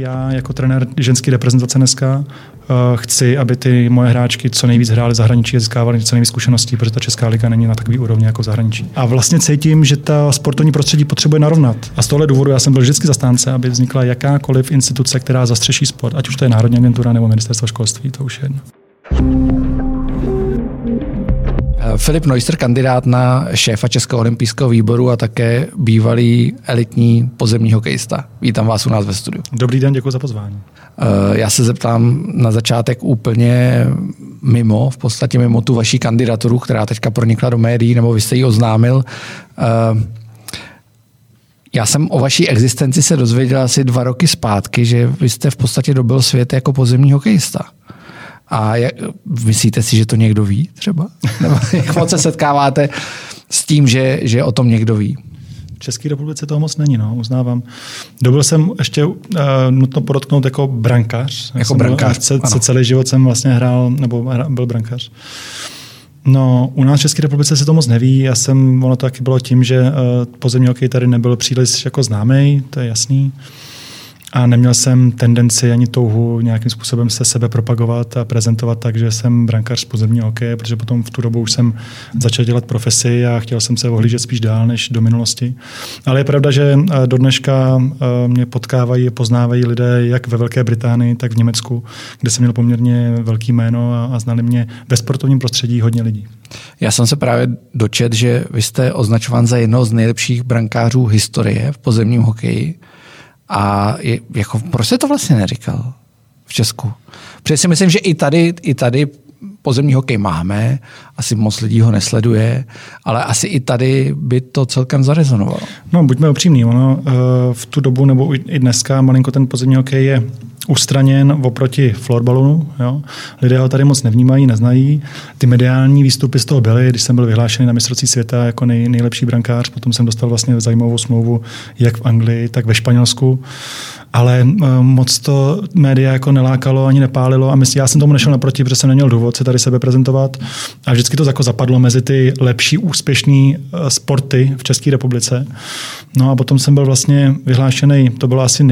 Já jako trenér ženské reprezentace dneska chci, aby ty moje hráčky co nejvíc hrály zahraničí a získávaly co nejvíc zkušeností, protože ta česká liga není na takový úrovni jako v zahraničí. A vlastně cítím, že ta sportovní prostředí potřebuje narovnat. A z tohle důvodu já jsem byl vždycky zastánce, aby vznikla jakákoliv instituce, která zastřeší sport, ať už to je Národní agentura nebo Ministerstvo školství, to už je jedno. Filip Neustr, kandidát na šéfa Českého olympijského výboru a také bývalý elitní pozemní hokejista. Vítám vás u nás ve studiu. Dobrý den, děkuji za pozvání. Já se zeptám na začátek úplně v podstatě mimo tu vaší kandidaturu, která teďka pronikla do médií, nebo vy jste ji oznámil. Já jsem o vaší existenci se dozvěděl asi 2 roky zpátky, že vy jste v podstatě dobyl svět jako pozemní hokejista. A myslíte si, že to někdo ví třeba? Nebo jak moc se setkáváte s tím, že o tom někdo ví? V České republice toho moc není, uznávám. Dobil jsem ještě, nutno podotknout, jako brankář. Celý život jsem vlastně hrál, nebo byl brankář. No, u nás v České republice se to moc neví. Ono to taky bylo tím, že pozemní hokej tady nebyl příliš jako známý, to je jasný. A neměl jsem tendenci ani touhu nějakým způsobem se sebe propagovat a prezentovat tak, že jsem brankář z pozemního hokeje, protože potom v tu dobu už jsem začal dělat profesi a chtěl jsem se ohlížet spíš dál než do minulosti. Ale je pravda, že do dneška mě potkávají a poznávají lidé jak ve Velké Británii, tak v Německu, kde jsem měl poměrně velký jméno a znali mě ve sportovním prostředí hodně lidí. Já jsem se právě dočetl, že vy jste označován za jednoho z nejlepších brankářů historie v pozemním hokeji. A proč jste to vlastně neříkal v Česku? Protože si myslím, že i tady pozemní hokej máme, asi moc lidí ho nesleduje, ale asi i tady by to celkem zarezonovalo. No, buďme upřímní, v tu dobu nebo i dneska malinko ten pozemní hokej je ustraněn oproti florbalonu. Jo? Lidé ho tady moc nevnímají, neznají. Ty mediální výstupy z toho byly, když jsem byl vyhlášený na mistrovství světa jako nejlepší brankář, potom jsem dostal vlastně zajímavou smlouvu jak v Anglii, tak ve Španělsku. Ale moc to média jako nelákalo ani nepálilo a já jsem tomu nešel naproti, protože jsem neměl důvod se tady sebe prezentovat a vždycky to jako zapadlo mezi ty lepší úspěšný sporty v České republice. No a potom jsem byl vlastně vyhlášený, to bylo asi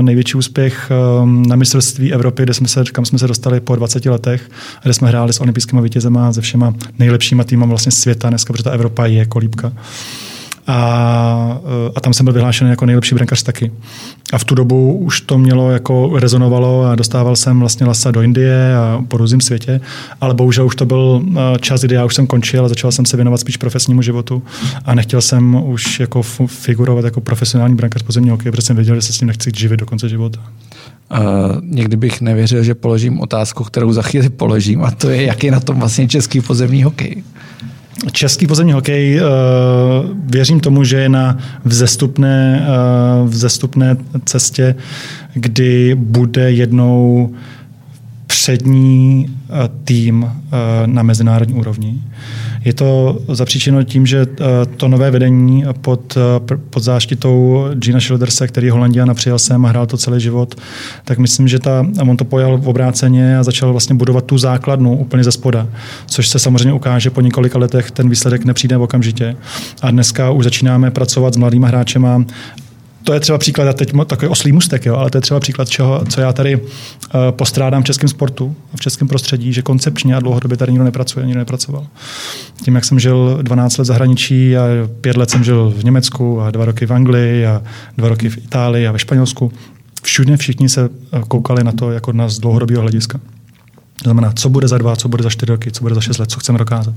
největší úspěch na mistrovství Evropy, kam jsme se dostali po 20 letech, kde jsme hráli s olympijskými vítězema, se všema nejlepšíma týmy vlastně světa dneska, protože ta Evropa je kolíbka. A tam jsem byl vyhlášen jako nejlepší brankář taky. A v tu dobu už to mělo jako rezonovalo a dostával jsem vlastně lasa do Indie a po různém světě, ale bohužel už to byl čas, kdy já už jsem končil a začal jsem se věnovat spíš profesnímu životu a nechtěl jsem už jako figurovat jako profesionální brankář pozemního hokeje, protože jsem věděl, že se s tím nechci živit do konce života. Někdy bych nevěřil, že položím otázku, kterou za chvíli položím, a to je, jak je na tom vlastně český pozemní hokej. Český pozemní hokej, věřím tomu, že je na vzestupné cestě, kdy bude jednou přední tým na mezinárodní úrovni. Je to zapříčiněno tím, že to nové vedení pod záštitou Gina Schilderse, který je Holanďan a přijel sem a hrál to celý život, tak myslím, že on to pojal v obráceně a začal vlastně budovat tu základnu úplně ze spoda, což se samozřejmě ukáže po několika letech, ten výsledek nepřijde okamžitě. A dneska už začínáme pracovat s mladými hráčema. To je třeba příklad, a teď takový oslý můstek, ale to je třeba příklad, co já tady postrádám v českém sportu a v českém prostředí, že koncepčně a dlouhodobě tady nikdo nepracuje, nikdo nepracoval. Tím, jak jsem žil 12 let zahraničí a 5 let jsem žil v Německu a 2 roky v Anglii a 2 roky v Itálii a ve Španělsku, všude všichni se koukali na to jako na z dlouhodobého hlediska. To znamená, co bude za 2, co bude za 4 roky, co bude za 6 let, co chceme dokázat.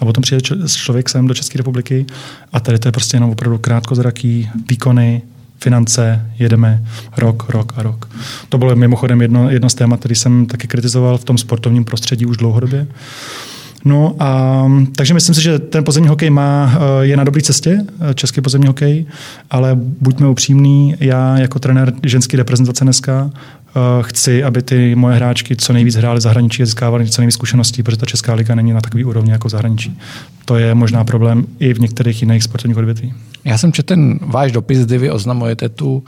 A potom přijde člověk sem do České republiky a tady to je prostě jenom opravdu krátkozraký výkony, finance, jedeme rok a rok. To bylo mimochodem jedno z témat, který jsem taky kritizoval v tom sportovním prostředí už dlouhodobě. No a takže myslím si, že ten pozemní hokej je na dobré cestě, český pozemní hokej, ale buďme upřímní, já jako trenér ženské reprezentace dneska chci, aby ty moje hráčky co nejvíc hrály zahraničí a získávaly co nejvíc zkušeností, protože ta česká liga není na takový úrovni jako zahraničí. To je možná problém i v některých jiných sportovních odvětví. Já jsem četl ten váš dopis, kdy vy oznamujete tu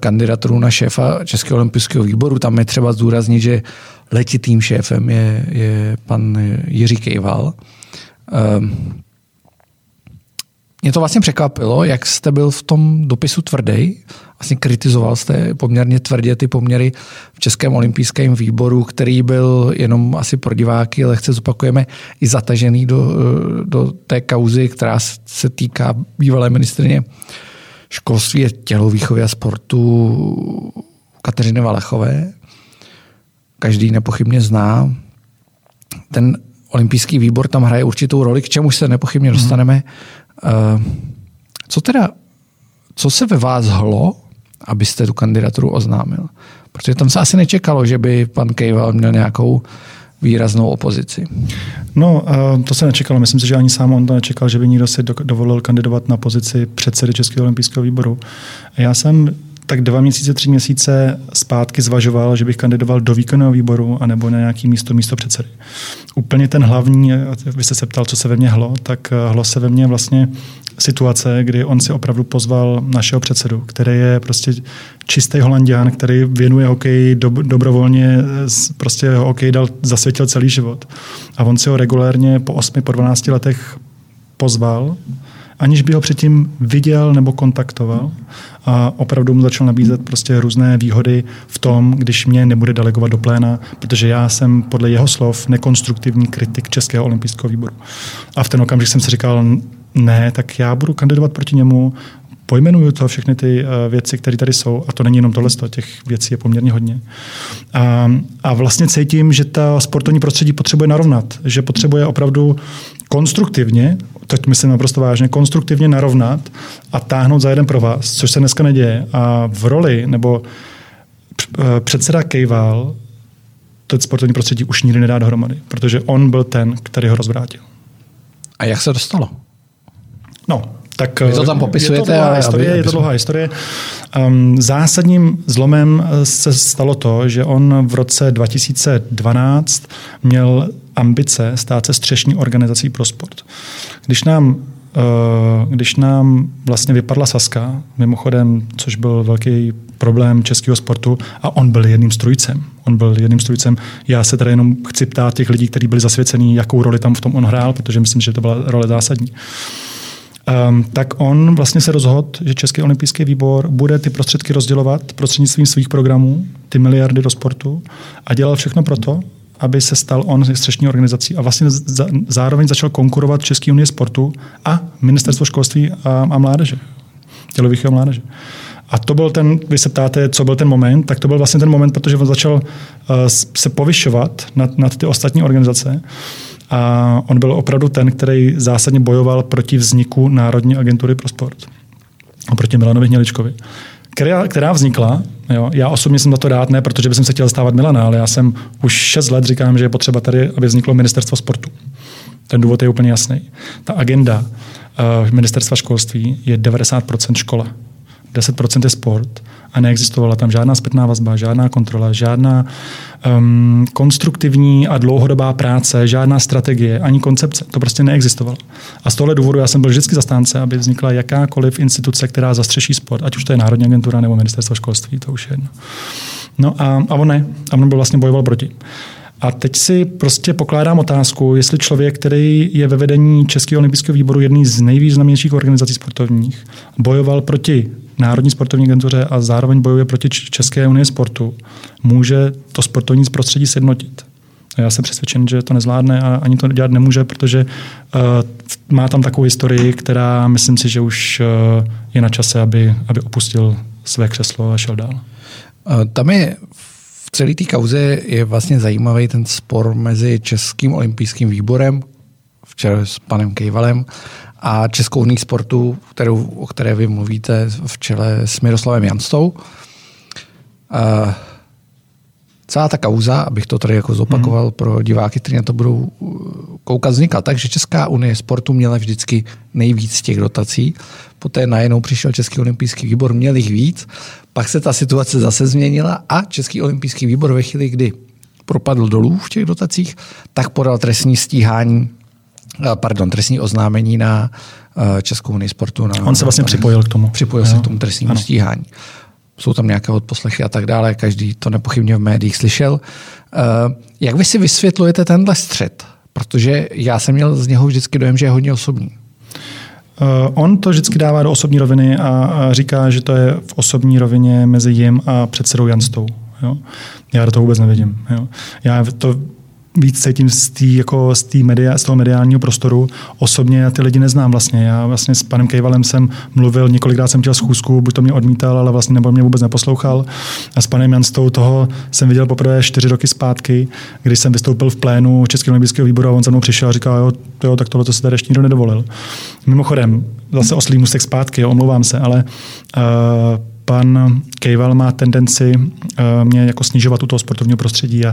kandidaturu na šéfa Českého olympijského výboru. Tam je třeba zdůraznit, že letitým šéfem je pan Jiří Kejval. Mě to vlastně překvapilo, jak jste byl v tom dopisu tvrdý. Vlastně kritizoval jste poměrně tvrdě ty poměry v Českém olympijském výboru, který byl jenom asi pro diváky, lehce zopakujeme, i zatažený do té kauzy, která se týká bývalé ministryně školství, tělovýchovy a sportu Kateřiny Valachové. Každý nepochybně zná. Ten olympijský výbor tam hraje určitou roli, k čemu se nepochybně dostaneme. Co se ve vás hlo, abyste tu kandidaturu oznámil? Protože tam se asi nečekalo, že by pan Kejval měl nějakou výraznou opozici. No, to se nečekalo. Myslím si, že ani sám on to nečekal, že by někdo si dovolil kandidovat na pozici předsedy Českého olympijského výboru. Já jsem tak 2 měsíce, 3 měsíce zpátky zvažoval, že bych kandidoval do výkonného výboru anebo na nějaký místo předsedy. Úplně ten hlavní, vy jste se ptal, co se ve mně hlo, tak hlo se ve mně vlastně situace, kdy on si opravdu pozval našeho předsedu, který je prostě čistý Holanďan, který věnuje hokeji dobrovolně, prostě hokej zasvětil celý život. A on si ho regulérně po 8, po 12 letech pozval, aniž by ho předtím viděl nebo kontaktoval. A opravdu mu začal nabízet prostě různé výhody v tom, když mě nebude delegovat do pléna, protože já jsem podle jeho slov nekonstruktivní kritik Českého olympijského výboru. A v ten okamžik jsem si říkal, ne, tak já budu kandidovat proti němu, pojmenuju to všechny ty věci, které tady jsou, a to není jenom tohle, těch věcí je poměrně hodně. A vlastně cítím, že ta sportovní prostředí potřebuje narovnat, že potřebuje opravdu konstruktivně, teď myslím naprosto vážně, konstruktivně narovnat a táhnout za jeden provaz, což se dneska neděje. A v roli, nebo předseda Kejval, to sportovní prostředí už nikdy nedá dohromady, protože on byl ten, který ho rozvrátil. A jak se dostalo? No, tak vy to tam popisujete. Je to dlouhá historie. Zásadním zlomem se stalo to, že on v roce 2012 měl ambice stát se střešní organizací pro sport. Když nám vlastně vypadla Sazka, mimochodem, což byl velký problém českého sportu, a on byl jedním strůjcem. Já se tady jenom chci ptát těch lidí, kteří byli zasvěcení, jakou roli tam v tom on hrál, protože myslím, že to byla role zásadní. Tak on vlastně se rozhodl, že Český olympijský výbor bude ty prostředky rozdělovat prostřednictvím svých programů, ty miliardy do sportu, a dělal všechno proto, aby se stal on střešní organizací a vlastně zároveň začal konkurovat České unii sportu a Ministerstvo školství a mládeže, tělovýchovy a mládeže. A to byl ten, vy se ptáte, co byl ten moment, tak to byl vlastně ten moment, protože on začal se povyšovat nad ty ostatní organizace. A on byl opravdu ten, který zásadně bojoval proti vzniku Národní agentury pro sport. A proti Milanovi Hněličkovi. Která vznikla, jo, já osobně jsem za to rád, ne protože bych se chtěl zastávat Milana, ale já jsem už 6 let říkám, že je potřeba tady, aby vzniklo Ministerstvo sportu. Ten důvod je úplně jasný. Ta agenda Ministerstva školství je 90% škola. 10% je sport a neexistovala tam žádná zpětná vazba, žádná kontrola, žádná konstruktivní a dlouhodobá práce, žádná strategie, ani koncepce. To prostě neexistovalo. A z tohle důvodu já jsem byl vždycky zastánce, aby vznikla jakákoliv instituce, která zastřeší sport, ať už to je Národní agentura nebo Ministerstvo školství, to už je jedno. No a on ne. A on byl vlastně bojoval proti. A teď si prostě pokládám otázku, jestli člověk, který je ve vedení Českého olympijského výboru jedný z nejvýznamnějších organizací sportovních, bojoval proti Národní sportovní agentuře a zároveň bojuje proti České unii sportu, může to sportovní prostředí sjednotit. Já jsem přesvědčen, že to nezvládne a ani to dělat nemůže, protože má tam takovou historii, která myslím si, že už je na čase, aby opustil své křeslo a šel dál. Tam je v celé té kauze je vlastně zajímavý ten spor mezi Českým olympijským výborem, včera s panem Kejvalem, a Českou unii sportu, o které vy mluvíte, v čele s Miroslavem Janstou. Celá ta kauza, abych to tady jako zopakoval pro diváky, kteří na to budou koukat, vznikla tak, že Česká unie sportu měla vždycky nejvíc těch dotací. Poté najednou přišel Český olympijský výbor, měl jich víc. Pak se ta situace zase změnila a Český olympijský výbor ve chvíli, kdy propadl dolů v těch dotacích, tak podal trestní oznámení na Českou unii sportu. On se vlastně připojil k tomu. Připojil se k tomu trestnímu stíhání. Jsou tam nějaké odposlechy a tak dále, každý to nepochybně v médiích slyšel. Jak vy si vysvětlujete tenhle střet? Protože já jsem měl z něho vždycky dojem, že je hodně osobní. On to vždycky dává do osobní roviny a říká, že to je v osobní rovině mezi jim a předsedou Janstou. Jo? Já do toho vůbec nevidím. Jo? Já to víc cítím z toho mediálního prostoru. Osobně já ty lidi neznám vlastně. Já vlastně s panem Kejvalem jsem mluvil, několikrát jsem chtěl schůzku, buď to mě odmítal, ale vlastně nebo mě vůbec neposlouchal. A s panem Janstou toho jsem viděl poprvé 4 roky zpátky, když jsem vystoupil v plénu Českého olympijského výboru a on za mnou přišel a říkal, jo, tak tohle to se tady ještě nikdo nedovolil. Mimochodem, zase oslý můstek zpátky, jo, omlouvám se, ale pan Kejval má tendenci mě jako snižovat u toho sportovního prostředí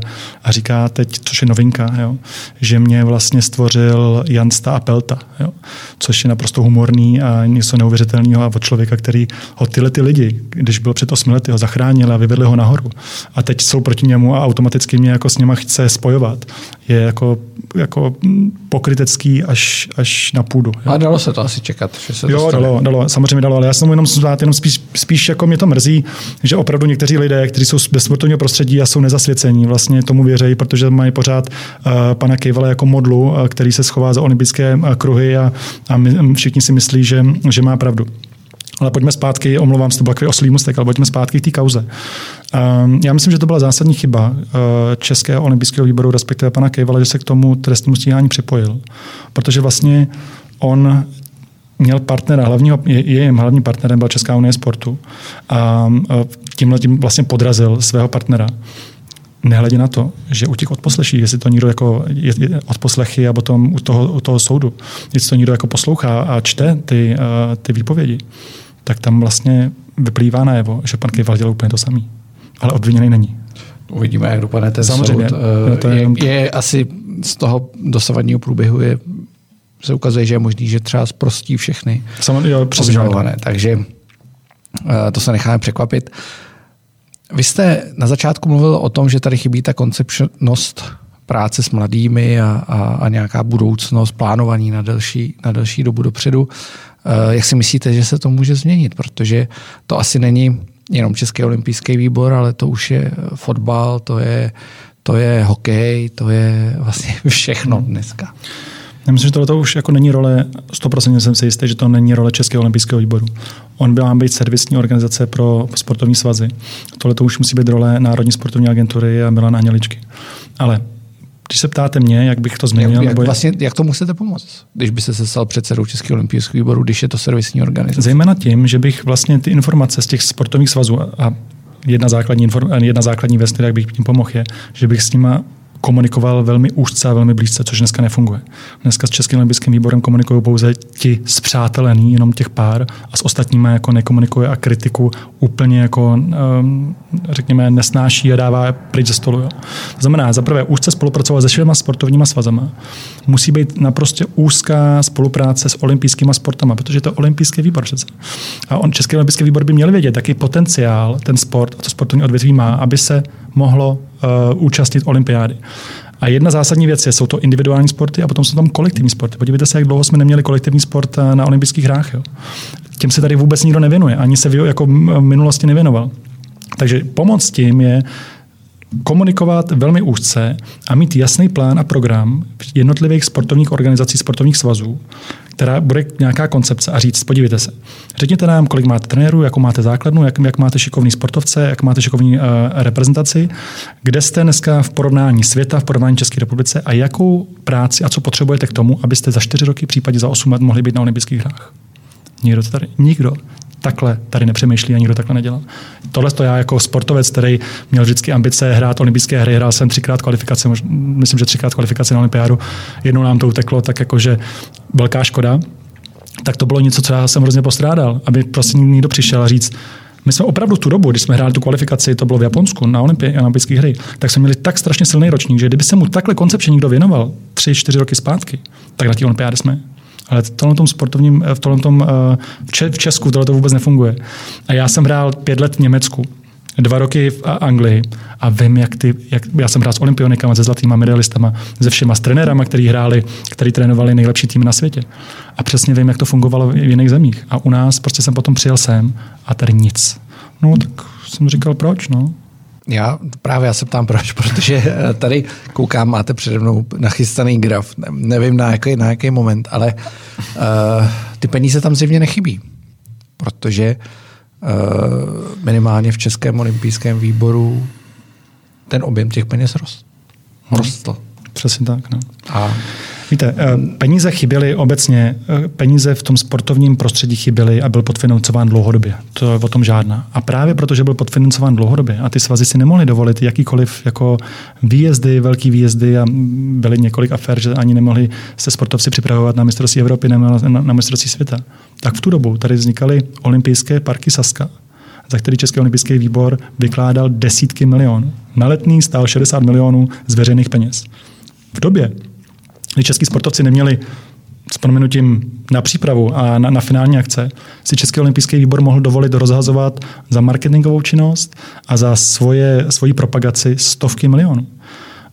a říká teď, což je novinka, jo, že mě vlastně stvořil Jansta a Pelta, jo, což je naprosto humorný a něco neuvěřitelného a od člověka, který ho tyhle ty lidi, když byl před 8 lety, ho zachránil a vyvedli ho nahoru a teď jsou proti němu a automaticky mě jako s něma chce spojovat. Je jako pokrytecký až na půdu. Jo. A dalo se to asi čekat? Že se jo, dalo, samozřejmě dalo, ale já jsem mu jenom spíš jako mě to mrzí, že opravdu někteří lidé, kteří jsou bez sportovního prostředí a jsou nezasvěcení, vlastně tomu věří, protože mají pořád pana Kejvala jako modlu, který se schová za olympijské kruhy a my, všichni si myslí, že má pravdu. Ale pojďme zpátky, omlouvám se, to byl takový oslý mustek, ale pojďme zpátky k té kauze. Já myslím, že to byla zásadní chyba Českého olympijského výboru, respektive pana Kejvala, že se k tomu trestnímu stíhání připojil. Protože vlastně on měl partnera, hlavním partnerem byla Česká unie sportu a tím vlastně podrazil svého partnera. Nehledě na to, že u těch odposlechů, jestli to někdo jako odposlechy a potom u toho soudu, jestli to někdo jako poslouchá a čte ty výpovědi, tak tam vlastně vyplývá najevo, že pan Kejval dělal úplně to samý. Ale obviněný není. Uvidíme, jak dopadne ten samozřejmě, soud. Je asi z toho dosavadního průběhu se ukazuje, že je možný, že třeba zprostí všechny obžalované. Takže to se necháme překvapit. Vy jste na začátku mluvil o tom, že tady chybí ta koncepčnost práce s mladými a nějaká budoucnost, plánování na delší dobu dopředu. Jak si myslíte, že se to může změnit? Protože to asi není jenom Český olympijský výbor, ale to už je fotbal, to je hokej, to je vlastně všechno dneska. Já myslím, že tohleto už jako není role, 100% jsem si jistý, že to není role Českého olympijského výboru. On byl být servisní organizace pro sportovní svazy. Tohleto už musí být role Národní sportovní agentury a Milana Hněličky. Ale když se ptáte mě, jak bych to změnil... Jak to musíte pomoct, když byste se stal předsedou Českého olympijského výboru, když je to servisní organizace? Zejména tím, že bych vlastně ty informace z těch sportovních svazů a jedna základní věc, která bych tím pomohl, je, že bych s nima komunikoval velmi úzce a velmi blízce, což dneska nefunguje. Dneska s Českým olympijským výborem komunikují pouze ti spřátelený, jenom těch pár, a s ostatními jako nekomunikuje a kritiku úplně jako, řekněme, nesnáší a dává pryč ze stolu. Jo. To znamená, zaprvé úzce spolupracovat se všema sportovníma svazama. Musí být naprosto úzká spolupráce s olympijskýma sportama, protože to je olympijský výbor přece. A on, Český olympijský výbor by měl vědět, jaký potenciál ten sport a to sportovní odvětví má, aby se mohlo účastnit olympiády. A jedna zásadní věc je, jsou to individuální sporty a potom jsou tam kolektivní sporty. Podívejte se, jak dlouho jsme neměli kolektivní sport na olympijských hrách. Jo. Těm se tady vůbec nikdo nevěnuje, ani se jako v minulosti nevěnoval. Takže pomoc tím je komunikovat velmi úzce a mít jasný plán a program jednotlivých sportovních organizací, sportovních svazů, která bude nějaká koncepce a říct, podívejte se, řekněte nám, kolik máte trenérů, jakou máte základnu, jak máte šikovný sportovce, jak máte šikovný reprezentaci, kde jste dneska v porovnání světa, v porovnání České republice a jakou práci a co potřebujete k tomu, abyste za 4 roky, případně za 8 let mohli být na olympijských hrách. Nikdo takhle tady nepřemýšlí a nikdo takhle nedělá. Tohle to já jako sportovec, který měl vždycky ambice hrát olympijské hry, hrál jsem 3krát kvalifikace, myslím, že 3krát kvalifikace na olympiádu, jednou nám to uteklo, tak jakože velká škoda, tak to bylo něco, co já jsem hrozně postrádal, aby prostě někdo přišel a říct, my jsme opravdu tu dobu, když jsme hráli tu kvalifikaci, to bylo v Japonsku na olympijských hry, tak jsme měli tak strašně silný ročník, že kdyby se mu takhle koncepčně někdo věnoval 3-4 roky zpátky, tak na té olympiádě jsme. Ale v Česku tohle to vůbec nefunguje. A já jsem hrál 5 let v Německu, 2 roky v Anglii a vím, já jsem hrál s olympionikama, se zlatýma medailistama, se všema s trenérama, který trénovali nejlepší týmy na světě. A přesně vím, jak to fungovalo v jiných zemích. A u nás prostě jsem potom přijel sem a tady nic. No tak jsem říkal, proč, no? Já se ptám proč, protože tady koukám, máte přede mnou nachystaný graf, nevím na jaký moment, ale ty peníze tam zjevně nechybí, protože minimálně v Českém olympijském výboru ten objem těch peněz rostl. Přesně tak. No. A víte, peníze chyběly obecně, peníze v tom sportovním prostředí chyběly a byl podfinancován dlouhodobě. To je o tom žádná. A právě protože byl podfinancován dlouhodobě a ty svazy si nemohly dovolit jakýkoliv jako výjezdy, velký výjezdy a byly několik afér, že ani nemohli se sportovci připravovat na mistrovství Evropy, na mistrovství světa. Tak v tu dobu tady vznikaly olympijské parky Sazka, za který Český olympijský výbor vykládal desítky milionů. Na Letný stál 60 milionů z veřejných peněz. V době, kdy český sportovci neměli s prominutím na přípravu a na finální akce, si Český olympijský výbor mohl dovolit rozhazovat za marketingovou činnost a za svoji propagaci stovky milionů.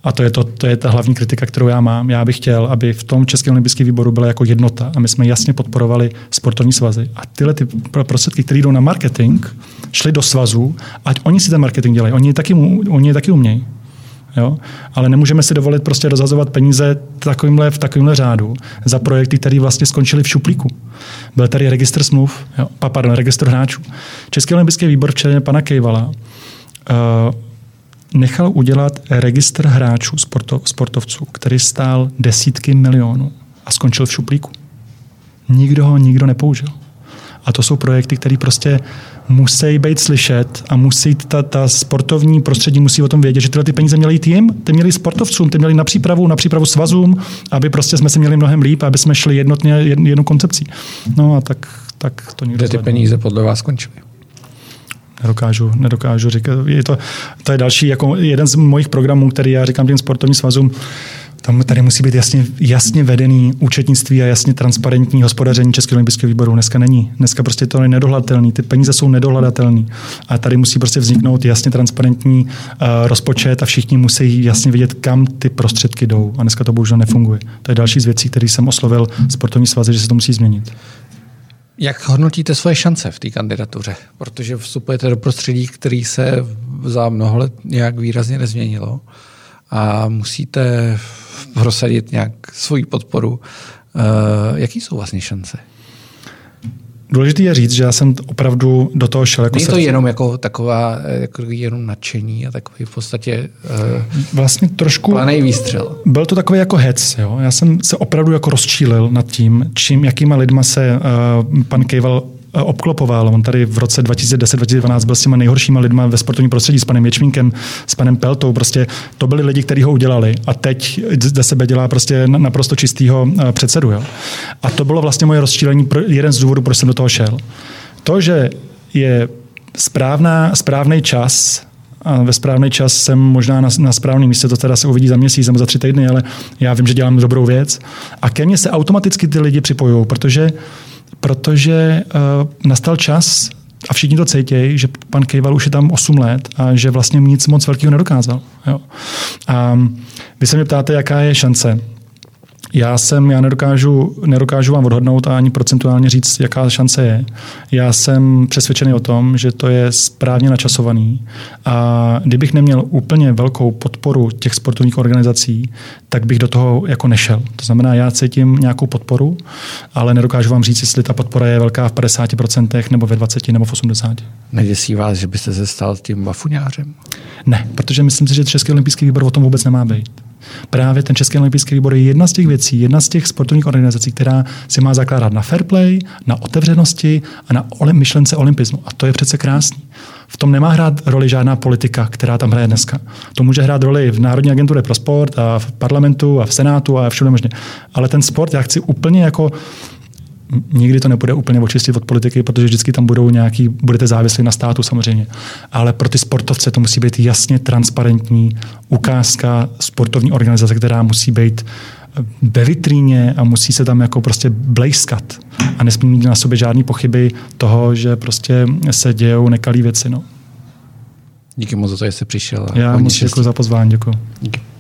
A to je ta hlavní kritika, kterou já mám. Já bych chtěl, aby v tom Českém olympijském výboru byla jako jednota a my jsme jasně podporovali sportovní svazy. A tyhle ty prostředky, které jdou na marketing, šly do svazů, ať oni si ten marketing dělají. Oni je taky umějí. Jo? Ale nemůžeme si dovolit prostě rozhazovat peníze v takovýmhle řádu za projekty, které vlastně skončily v šuplíku. Byl tady registr hráčů. Český olympijský výbor včetně pana Kejvala nechal udělat registr hráčů sportovců, který stál desítky milionů a skončil v šuplíku. Nikdo ho nepoužil. A to jsou projekty, které prostě musí být slyšet a musí ta sportovní prostředí musí o tom vědět, že tyhle ty peníze měly jít jim, ty měly sportovcům, ty měly na přípravu svazům, aby prostě jsme se měli mnohem líp, aby jsme šli jednotně jednou koncepcí. No a tak to nikdo nezvládá. Ty peníze podle vás skončily? Nedokážu říkat. To je další, jako jeden z mojich programů, který já říkám těm sportovním svazům, tam tady musí být jasně vedený účetnictví a jasně transparentní hospodaření Českého olympijského výboru. Dneska není. Dneska prostě to je nedohledatelný. Ty peníze jsou nedohledatelný. A tady musí prostě vzniknout jasně transparentní rozpočet a všichni musí jasně vědět, kam ty prostředky jdou. A dneska to bohužel nefunguje. To je další z věcí, které jsem oslovil sportovní svazy, že se to musí změnit. Jak hodnotíte svoje šance v té kandidatuře? Protože vstupujete do prostředí, který se za mnoho let nějak výrazně nezměnilo a musíte prosadit nějak svoji podporu. Jaký jsou vlastně šance? Důležité je říct, že já jsem opravdu do toho šel jako... Není to jenom jako taková, jako jenom nadšení a takový v podstatě vlastně trošku planej výstřel. Byl to takový jako hec. Jo? Já jsem se opravdu jako rozčílil nad tím, jakýma lidma se pan Kejval obklopoval. On tady v roce 2010-2012 byl s těma nejhoršíma lidma ve sportovním prostředí, s panem Ječmínkem, s panem Peltou. Prostě to byli lidi, kteří ho udělali. A teď ze sebe dělá prostě naprosto čistýho předsedu. Jo? A to bylo vlastně moje rozčílení, jeden z důvodů, proč jsem do toho šel. To, že je správný čas, a ve správný čas jsem možná na správném místě, to teda se uvidí za měsíc nebo za 3 týdny, ale já vím, že dělám dobrou věc. A ke mně se automaticky ty lidi připojují, protože nastal čas a všichni to cítějí, že pan Kejval už je tam 8 let a že vlastně nic moc velkého nedokázal. Jo. A vy se mě ptáte, jaká je šance. Já nedokážu vám odhodnout a ani procentuálně říct, jaká šance je. Já jsem přesvědčený o tom, že to je správně načasovaný a kdybych neměl úplně velkou podporu těch sportovních organizací, tak bych do toho jako nešel. To znamená, já cítím nějakou podporu, ale nedokážu vám říct, jestli ta podpora je velká v 50% nebo ve 20% nebo v 80%. Neděsí vás, že byste se stal tím bafuňářem? Ne, protože myslím si, že Český olympijský výbor o tom vůbec nemá být. Právě ten Český olympijský výbor je jedna z těch věcí, jedna z těch sportovních organizací, která se má zakládat na fair play, na otevřenosti a na myšlence olympismu. A to je přece krásný. V tom nemá hrát roli žádná politika, která tam hraje dneska. To může hrát roli v Národní agentuře pro sport a v parlamentu a v Senátu a všude možně. Ale ten sport, já chci úplně jako... Nikdy to nepůjde úplně očistit od politiky, protože vždycky tam budete závislí na státu samozřejmě. Ale pro ty sportovce to musí být jasně transparentní ukázka sportovní organizace, která musí být ve vitríně a musí se tam jako prostě blejskat. A nesmí mít na sobě žádný pochyby toho, že prostě se dějou nekalý věci. No. Díky moc za to, že jsi přišel. Já moc děkuji za pozvání. Děkuji. Díky.